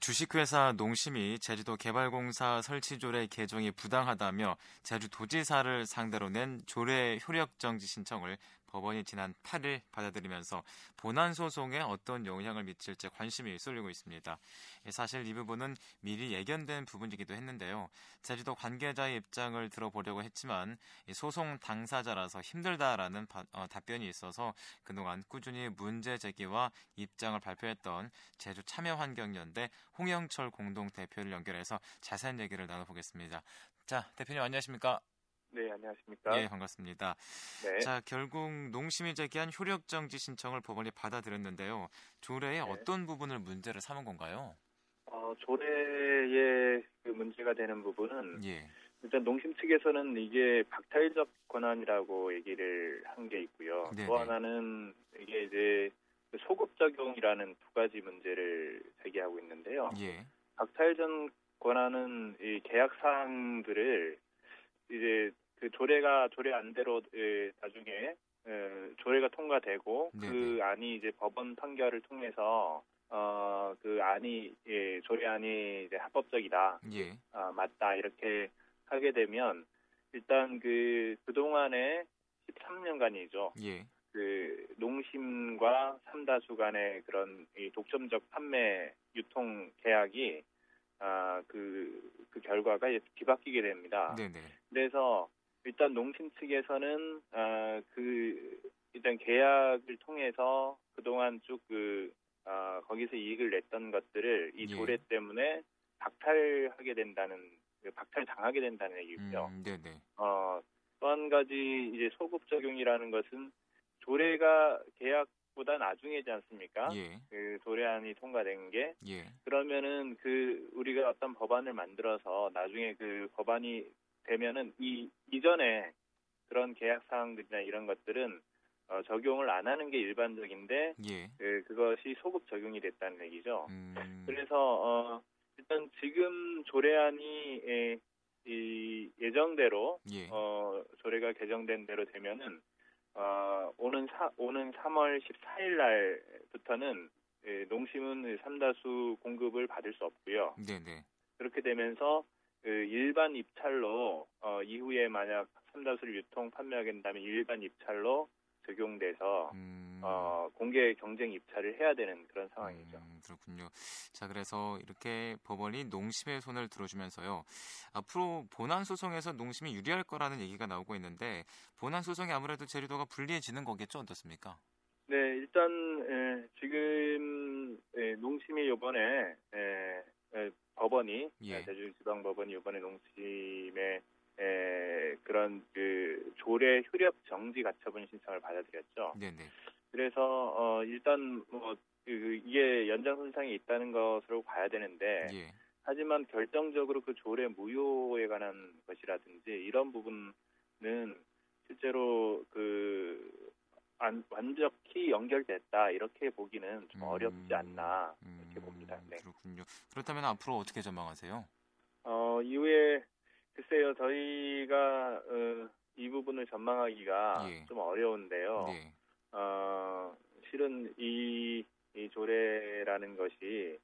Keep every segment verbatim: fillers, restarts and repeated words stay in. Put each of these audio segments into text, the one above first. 주식회사 농심이 제주도개발공사 설치조례 개정이 부당하다며 제주도지사를 상대로 낸 조례 효력정지 신청을 법원이 지난 팔일 받아들이면서 본안 소송에 어떤 영향을 미칠지 관심이 쏠리고 있습니다. 사실 이 부분은 미리 예견된 부분이기도 했는데요. 제주도 관계자의 입장을 들어보려고 했지만 소송 당사자라서 힘들다라는 바, 어, 답변이 있어서 그동안 꾸준히 문제 제기와 입장을 발표했던 제주참여환경연대 홍영철 공동대표를 연결해서 자세한 얘기를 나눠보겠습니다. 자, 대표님 안녕하십니까? 네, 안녕하십니까? 예, 반갑습니다. 네. 자, 결국 농심이 제기한 효력정지 신청을 법원이 받아들였는데요. 조례의 네. 어떤 부분을 문제를 삼은 건가요? 어, 조례의 그 문제가 되는 부분은 예. 일단 농심 측에서는 이게 박탈적 권한이라고 얘기를 한 게 있고요. 네네. 또 하나는 이게 이제 소급 적용이라는 두 가지 문제를 제기하고 있는데요. 예. 박탈적 권한은 이 계약 사항들을 이제 그 조례가 조례 안대로 에, 나중에 에, 조례가 통과되고 네네. 그 안이 이제 법원 판결을 통해서 어, 그 안이 예, 조례안이 이제 합법적이다, 예. 아, 맞다 이렇게 하게 되면 일단 그 그동안에 십삼 년간이죠. 예. 그 농심과 삼다수 간의 그런 이 독점적 판매 유통 계약이 아, 그, 그 결과가 뒤바뀌게 됩니다. 네네. 그래서 일단 농심 측에서는 아, 그 일단 계약을 통해서 그동안 쭉 그 아, 거기서 이익을 냈던 것들을 이 조례 예. 때문에 박탈하게 된다는 박탈당하게 된다는 얘기고요. 음, 네네. 어, 또 한 가지 이제 소급 적용이라는 것은 조례가 계약 보다 나중이지 않습니까? 예. 그 조례안이 통과된 게 예. 그러면은 그 우리가 어떤 법안을 만들어서 나중에 그 법안이 되면은 이 이전에 그런 계약 사항들이나 이런 것들은 어, 적용을 안 하는 게 일반적인데 예. 그 그것이 소급 적용이 됐다는 얘기죠. 음. 그래서 어, 일단 지금 조례안이 예, 이 예정대로 예. 어, 조례가 개정된 대로 되면은. 어, 오는 사, 오는 삼월 십사일 날부터는 예, 농심은 삼다수 공급을 받을 수 없고요. 네네. 그렇게 되면서 그 일반 입찰로 어, 이후에 만약 삼다수를 유통 판매하게 된다면 일반 입찰로 적용돼서 음... 어, 공개 경쟁 입찰을 해야 되는 그런 상황이죠. 음, 그렇군요. 자, 그래서 이렇게 법원이 농심의 손을 들어주면서요. 앞으로 본안 소송에서 농심이 유리할 거라는 얘기가 나오고 있는데 본안 소송이 아무래도 제주도가 불리해지는 거겠죠? 어떻습니까? 네, 일단 에, 지금 에, 농심이 이번에 에, 에, 법원이 예. 제주지방법원이 이번에 농심의 에, 그런 그 조례 효력 정지 가처분 신청을 받아들였죠. 네네. 그래서 어, 일단 뭐 그, 이게 연장선상에 있다는 것으로 봐야 되는데, 예. 하지만 결정적으로 그 조례 무효에 관한 것이라든지 이런 부분은 실제로 그 안, 완벽히 연결됐다 이렇게 보기는 좀 음, 어렵지 않나 이렇게 음, 봅니다. 네. 그렇군요. 그렇다면 앞으로 어떻게 전망하세요? 어, 이후에 글쎄요, 저희가 어, 이 부분을 전망하기가 예. 좀 어려운데요. 예. 어, 실은 이, 이 조례라는 것이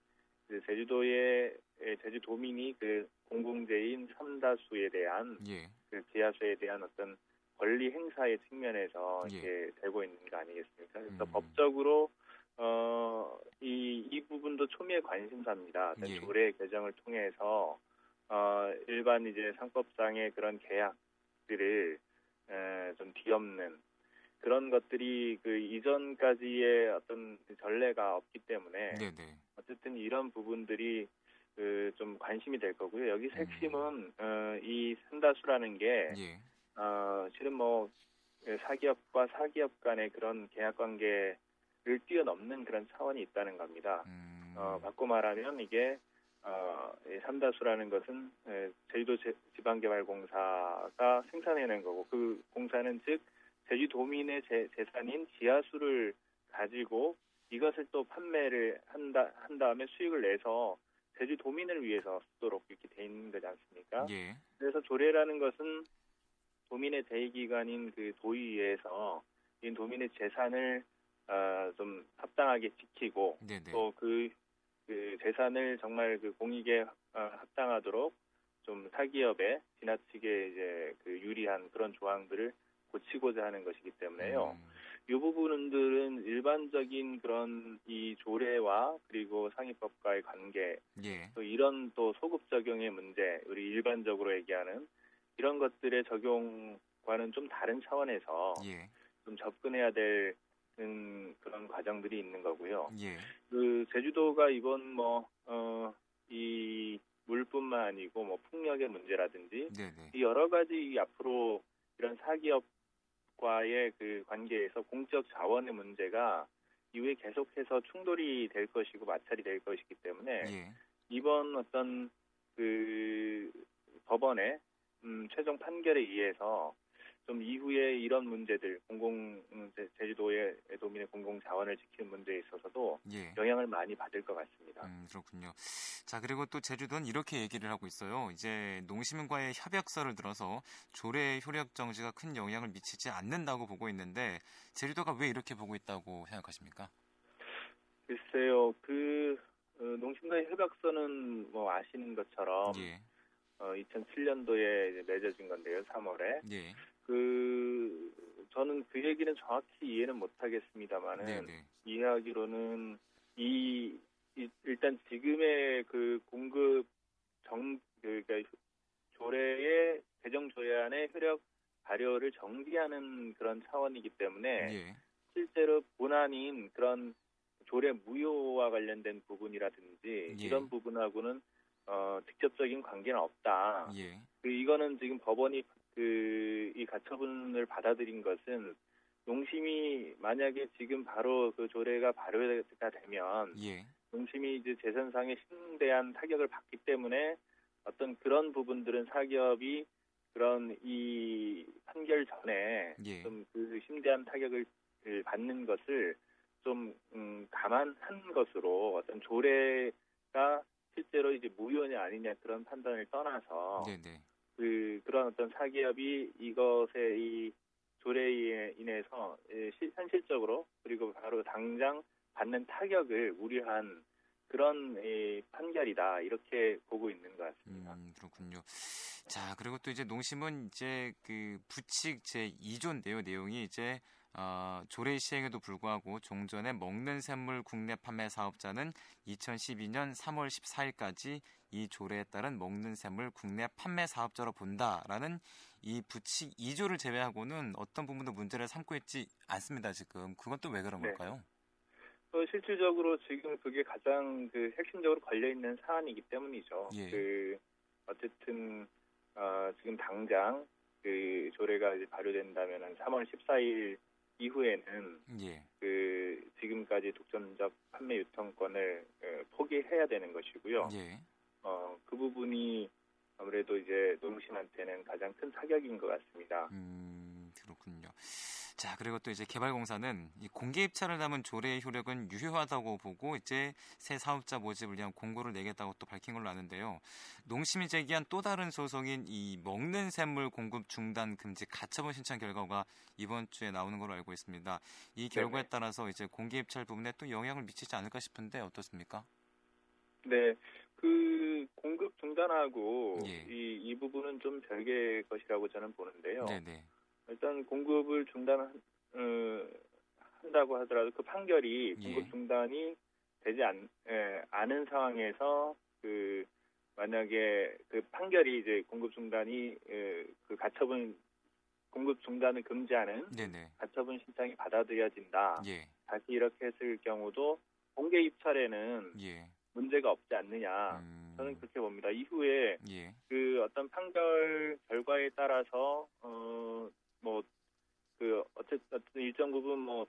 제주도의 제주도민이 그 공공재인 삼다수에 대한 예. 그 지하수에 대한 어떤 권리 행사의 측면에서 예. 이렇게 되고 있는 거 아니겠습니까? 그래서 음. 법적으로 어, 이, 이 부분도 초미의 관심사입니다. 예. 조례 개정을 통해서. 어, 일반 이제 상법상의 그런 계약들을 에, 좀 뒤엎는 그런 것들이 그 이전까지의 어떤 전례가 없기 때문에 네네. 어쨌든 이런 부분들이 그 좀 관심이 될 거고요. 여기서 핵심은 음. 어, 이 삼다수라는 게 예. 어, 실은 뭐 사기업과 사기업 간의 그런 계약관계를 뛰어넘는 그런 차원이 있다는 겁니다. 음. 어, 바꿔 말하면 이게 어, 삼다수라는 것은 제주도 지방개발공사가 생산해낸 거고 그 공사는 즉 제주도민의 재, 재산인 지하수를 가지고 이것을 또 판매를 한다, 한 다음에 수익을 내서 제주도민을 위해서 쓰도록 이렇게 돼 있는 거지 않습니까? 예. 그래서 조례라는 것은 도민의 대의기관인 그 도의에서 이 도민의 재산을 어, 좀 합당하게 지키고 또 그 그 재산을 정말 그 공익에 합당하도록 좀 사기업에 지나치게 이제 그 유리한 그런 조항들을 고치고자 하는 것이기 때문에요. 음. 이 부분들은 일반적인 그런 이 조례와 그리고 상위법과의 관계, 예. 또 이런 또 소급 적용의 문제, 우리 일반적으로 얘기하는 이런 것들의 적용과는 좀 다른 차원에서 예. 좀 접근해야 될 그런 과정들이 있는 거고요. 예. 그 제주도가 이번 뭐 어 이 물뿐만 아니고 뭐 풍력의 문제라든지 네네. 이 여러 가지 앞으로 이런 사기업과의 그 관계에서 공적 자원의 문제가 이후에 계속해서 충돌이 될 것이고 마찰이 될 것이기 때문에 예. 이번 어떤 그 법원의 음 최종 판결에 의해서 좀 이후에 이런 문제들, 공공 제주도의 도민의 공공 자원을 지키는 문제에 있어서도 예. 영향을 많이 받을 것 같습니다. 음, 그렇군요. 자, 그리고 또 제주도는 이렇게 얘기를 하고 있어요. 이제 농심과의 협약서를 들어서 조례의 효력 정지가 큰 영향을 미치지 않는다고 보고 있는데 제주도가 왜 이렇게 보고 있다고 생각하십니까? 글쎄요, 그 어, 농심과의 협약서는 뭐 아시는 것처럼 예. 어, 이천칠 년도에 이제 맺어진 건데요, 삼월에. 예. 그 저는 그 얘기는 정확히 이해는 못하겠습니다만은 이해하기로는 이, 이 일단 지금의 그 공급 정 그러니까 조례의 개정 조례안의 효력 발효를 정지하는 그런 차원이기 때문에 예. 실제로 본안인 그런 조례 무효와 관련된 부분이라든지 예. 이런 부분하고는 어, 직접적인 관계는 없다. 예. 그 이거는 지금 법원이 그, 이 가처분을 받아들인 것은 농심이 만약에 지금 바로 그 조례가 발효가 되면 예. 농심이 이제 재산상의 심대한 타격을 받기 때문에 어떤 그런 부분들은 사기업이 그런 이 판결 전에 예. 좀 그 심대한 타격을 받는 것을 좀 음, 감안한 것으로 어떤 조례가 실제로 이제 무효냐 아니냐 그런 판단을 떠나서 네네. 그 그런 어떤 사기업이 이것의 이 조례에 인해서 시, 현실적으로 그리고 바로 당장 받는 타격을 우려한 그런 이 판결이다 이렇게 보고 있는 것 같습니다. 음, 그렇군요. 자 그리고 또 이제 농심은 이제 그 부칙 제이 조인데요 내용이 이제 어, 조례 시행에도 불구하고 종전에 먹는 샘물 국내 판매 사업자는 이천십이 년 삼월 십사일까지 이 조례에 따른 먹는 샘물 국내 판매 사업자로 본다라는 이 부칙 이 조를 제외하고는 어떤 부분도 문제를 삼고 있지 않습니다. 지금 그건 또 왜 그런 네. 걸까요? 어, 실질적으로 지금 그게 가장 그 핵심적으로 걸려있는 사안이기 때문이죠. 예. 그 어쨌든 어, 지금 당장 그 조례가 이제 발효된다면 삼월 십사일 이후에는 예. 그 지금까지 독점적 판매 유통권을 포기해야 되는 것이고요. 예. 어, 그 부분이 아무래도 이제 농심한테는 가장 큰 타격인 것 같습니다. 음, 그렇군요. 자, 그리고 또 이제 개발공사는 이 공개 입찰을 담은 조례의 효력은 유효하다고 보고 이제 새 사업자 모집을 위한 공고를 내겠다고 또 밝힌 걸로 아는데요. 농심이 제기한 또 다른 소송인 이 먹는 샘물 공급 중단 금지 가처분 신청 결과가 이번 주에 나오는 걸로 알고 있습니다. 이 결과에 네네. 따라서 이제 공개 입찰 부분에 또 영향을 미치지 않을까 싶은데 어떻습니까? 네, 그 공급 중단하고 예. 이, 이 부분은 좀 별개의 것이라고 저는 보는데요. 네네. 일단 공급을 중단한다고 음, 하더라도 그 판결이 공급 예. 중단이 되지 않, 에, 않은 상황에서 그 만약에 그 판결이 이제 공급 중단이 에, 그 가처분 공급 중단을 금지하는 네네. 가처분 신청이 받아들여진다. 예. 다시 이렇게 했을 경우도 공개 입찰에는 예. 문제가 없지 않느냐 음... 저는 그렇게 봅니다. 이후에 예. 그 어떤 판결 결과에 따라서 어. 뭐 그 어쨌든 일정 부분 뭐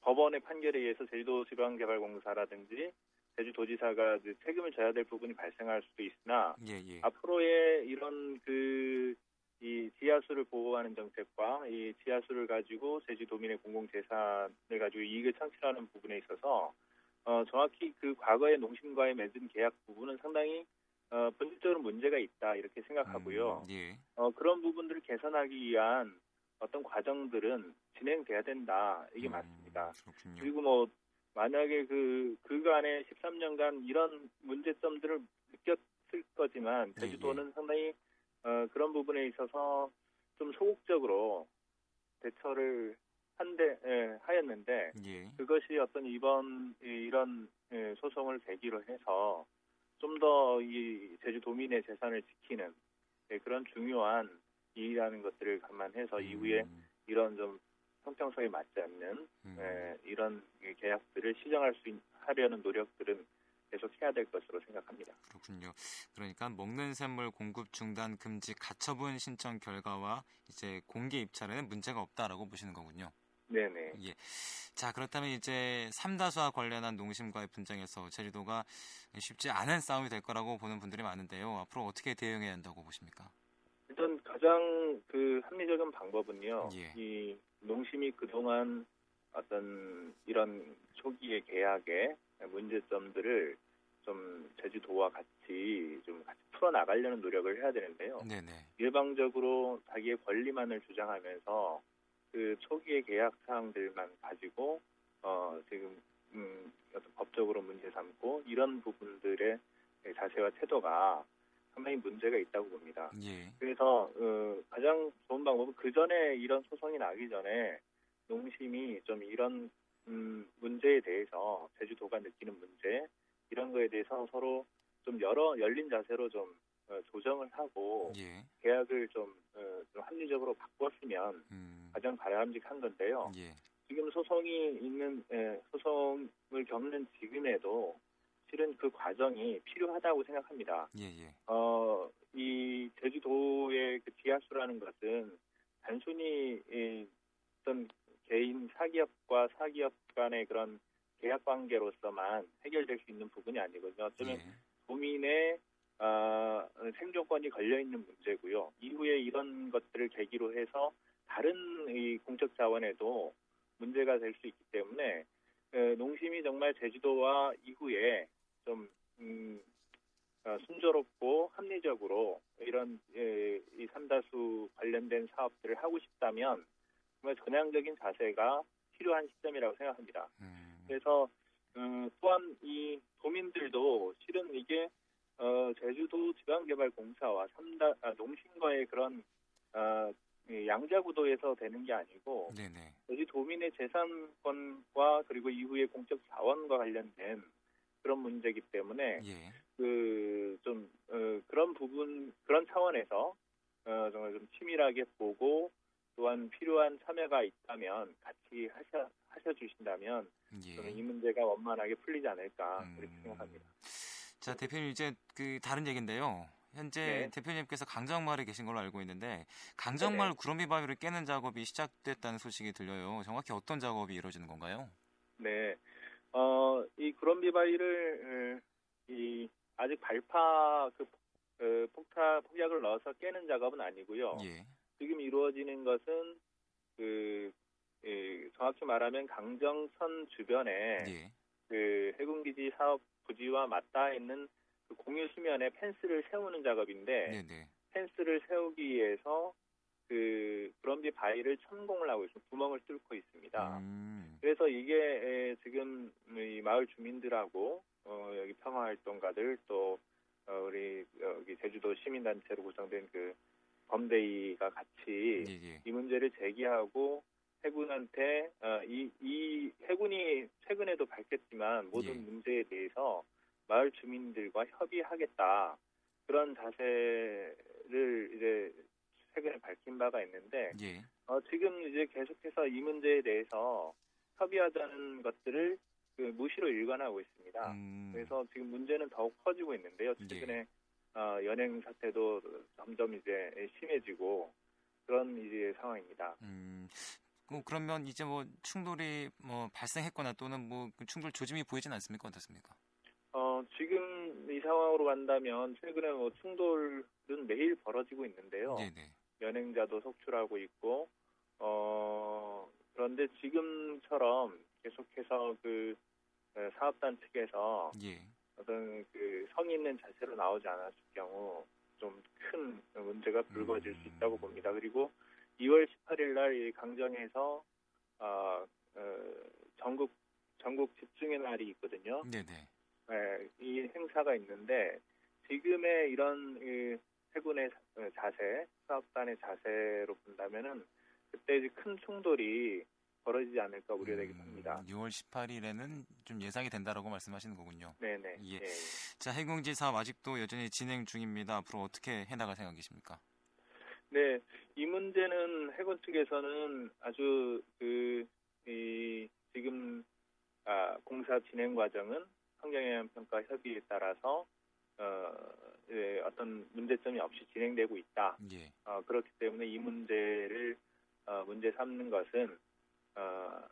법원의 판결에 의해서 제주도지방개발공사라든지 제주도지사가 이제 책임을 져야 될 부분이 발생할 수도 있으나 예, 예. 앞으로의 이런 그 이 지하수를 보호하는 정책과 이 지하수를 가지고 제주도민의 공공재산을 가지고 이익을 창출하는 부분에 있어서 어 정확히 그 과거의 농심과의 맺은 계약 부분은 상당히 어 본질적으로 문제가 있다 이렇게 생각하고요. 음, 예. 어 그런 부분들을 개선하기 위한 어떤 과정들은 진행돼야 된다 이게 음, 맞습니다. 그렇군요. 그리고 뭐 만약에 그 그간의 십삼 년간 이런 문제점들을 느꼈을 거지만 제주도는 네, 네. 상당히 어, 그런 부분에 있어서 좀 소극적으로 대처를 한데 예, 하였는데 예. 그것이 어떤 이번 이런 예, 소송을 계기로 해서 좀 더 이 제주도민의 재산을 지키는 예, 그런 중요한 이의라는 것들을 감안해서 음. 이후에 이런 좀 형평성에 맞지 않는 음. 예, 이런 계약들을 시정할 수 있, 하려는 노력들은 계속해야 될 것으로 생각합니다. 그렇군요. 그러니까 먹는 샘물 공급 중단 금지 가처분 신청 결과와 이제 공개 입찰에는 문제가 없다라고 보시는 거군요. 네네. 예. 자, 그렇다면 이제 삼다수와 관련한 농심과의 분쟁에서 제주도가 쉽지 않은 싸움이 될 거라고 보는 분들이 많은데요. 앞으로 어떻게 대응해야 한다고 보십니까? 일단 가장 그 합리적인 방법은요. 예. 이 농심이 그동안 어떤 이런 초기의 계약의 문제점들을 좀 제주도와 같이 좀 같이 풀어나가려는 노력을 해야 되는데요. 네네. 일방적으로 자기의 권리만을 주장하면서 그 초기의 계약 사항들만 가지고 어 지금 음 어떤 법적으로 문제 삼고 이런 부분들의 자세와 태도가 상당히 문제가 있다고 봅니다. 예. 그래서 어, 가장 좋은 방법은 그 전에 이런 소송이 나기 전에 농심이 좀 이런 음, 문제에 대해서 제주도가 느끼는 문제 이런 거에 대해서 서로 좀 여러 열린 자세로 좀 어, 조정을 하고 예. 계약을 좀, 어, 좀 합리적으로 바꿨으면 음. 가장 바람직한 건데요. 예. 지금 소송이 있는 에, 소송을 겪는 지금에도 실은 그 과정이 필요하다고 생각합니다. 예예. 어, 이 제주도의 그 지하수라는 것은 단순히 이, 어떤 개인 사기업과 사기업 간의 그런 계약 관계로서만 해결될 수 있는 부분이 아니거든요. 어쩌면 예. 도민의 어, 생존권이 걸려있는 문제고요. 이후에 이런 것들을 계기로 해서 다른 이 공적 자원에도 문제가 될 수 있기 때문에 에, 농심이 정말 제주도와 이후에 좀 음, 어, 순조롭고 합리적으로 이런 에, 이 삼다수 관련된 사업들을 하고 싶다면 전향적인 자세가 필요한 시점이라고 생각합니다. 음. 그래서 음, 또한 이 도민들도 실은 이게 어, 제주도 지방개발공사와 삼다 아, 농심과의 그런 어, 양자구도에서 되는 게 아니고 네네. 제주도민의 재산권과 그리고 이후의 공적 자원과 관련된 그런 문제이기 때문에 예. 그 좀 어, 그런 부분 그런 차원에서 어, 정말 좀 치밀하게 보고. 또한 필요한 참여가 있다면 같이 하셔, 하셔주신다면 예. 저는 이 문제가 원만하게 풀리지 않을까 음. 그렇게 생각합니다. 자 대표님 이제 그 다른 얘기인데요. 현재 네. 대표님께서 강정마을에 계신 걸로 알고 있는데 강정마을 네. 구름이 바위를 깨는 작업이 시작됐다는 소식이 들려요. 정확히 어떤 작업이 이루어지는 건가요? 네, 어, 이 구름이 바위를 이 아직 발파 그, 그 폭타 폭약을 넣어서 깨는 작업은 아니고요. 예. 지금 이루어지는 것은 그 예, 정확히 말하면 강정선 주변에 예. 그 해군기지 사업 부지와 맞닿아 있는 그 공유 수면에 펜스를 세우는 작업인데 네네. 펜스를 세우기 위해서 그 구럼비 바위를 천공을 하고 있습니다. 구멍을 뚫고 있습니다. 음. 그래서 이게 지금 이 마을 주민들하고 어, 여기 평화활동가들 또 어, 우리 여기 제주도 시민단체로 구성된 그 범대위가 같이 예예. 이 문제를 제기하고 해군한테 어, 이, 이 해군이 최근에도 밝혔지만 모든 예. 문제에 대해서 마을 주민들과 협의하겠다 그런 자세를 이제 최근에 밝힌 바가 있는데 예. 어, 지금 이제 계속해서 이 문제에 대해서 협의하자는 것들을 그 무시로 일관하고 있습니다. 음. 그래서 지금 문제는 더욱 커지고 있는데요. 최근에 예. 어, 연행 사태도 점점 이제 심해지고 그런 이제 상황입니다. 음, 그러면 이제 뭐 충돌이 뭐 발생했거나 또는 뭐 충돌 조짐이 보이진 않습니까? 어떻습니까? 어, 지금 이 상황으로 간다면 최근에 뭐 충돌은 매일 벌어지고 있는데요. 네네. 연행자도 속출하고 있고, 어, 그런데 지금처럼 계속해서 그 사업단 측에서 예. 어떤 그 성의 있는 자세로 나오지 않았을 경우 좀 큰 문제가 불거질 음. 수 있다고 봅니다. 그리고 이월 십팔일 날 강정에서 어, 어, 전국 전국 집중의 날이 있거든요. 네네. 네, 이 행사가 있는데 지금의 이런 이 세 분의 자세, 사업단의 자세로 본다면은 그때 이제 큰 충돌이 벌어지지 않을까 우려되기도 합니다. 음, 유월 십팔일에는 좀 예상이 된다라고 말씀하시는 거군요. 네네. 예. 네. 자, 해공지 사업 아직도 여전히 진행 중입니다. 앞으로 어떻게 해나갈 생각이십니까? 네, 이 문제는 해군 측에서는 아주 그 이 지금 아, 공사 진행 과정은 환경영향평가 협의에 따라서 어, 예, 어떤 문제점이 없이 진행되고 있다. 예. 어, 그렇기 때문에 이 문제를 어, 문제 삼는 것은 어,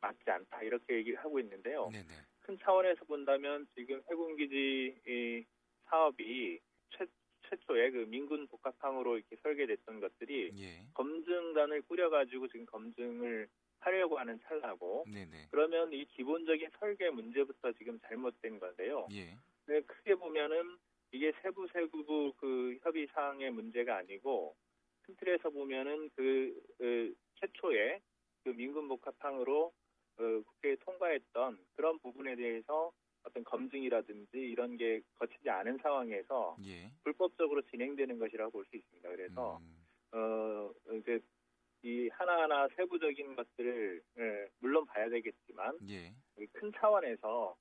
맞지 않다 이렇게 얘기를 하고 있는데요. 네네. 큰 차원에서 본다면 지금 해군기지 이 사업이 최, 최초의 그 민군 복합항으로 이렇게 설계됐던 것들이 예. 검증단을 꾸려가지고 지금 검증을 하려고 하는 찰나고 네네. 그러면 이 기본적인 설계 문제부터 지금 잘못된 건데요. 예. 근데 크게 보면은 이게 세부 세부 그 협의 사항의 문제가 아니고 큰 틀에서 보면은 그, 그 최초의 그 민군 복합항으로 그 국회에 통과했던 그런 부분에 대해서 어떤 검증이라든지 이런 게 거치지 않은 상황에서 예. 불법적으로 진행되는 것이라고 볼 수 있습니다. 그래서 음. 어 이제 이 하나하나 세부적인 것들을 예, 물론 봐야 되겠지만 예. 큰 차원에서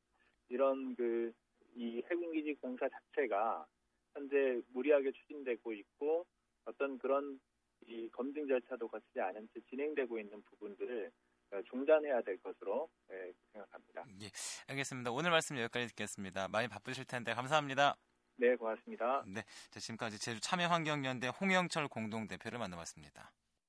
이런 그 이 해군기지 공사 자체가 현재 무리하게 추진되고 있고 어떤 그런 이 검증 절차도 거치지 않은 채 진행되고 있는 부분들을 중단해야 될 것으로 생각합니다. 예, 알겠습니다. 오늘 말씀 여기까지 듣겠습니다. 많이 바쁘실 텐데 감사합니다. 네, 고맙습니다. 네, 자, 지금까지 제주참여환경연대 홍영철 공동대표를 만나봤습니다.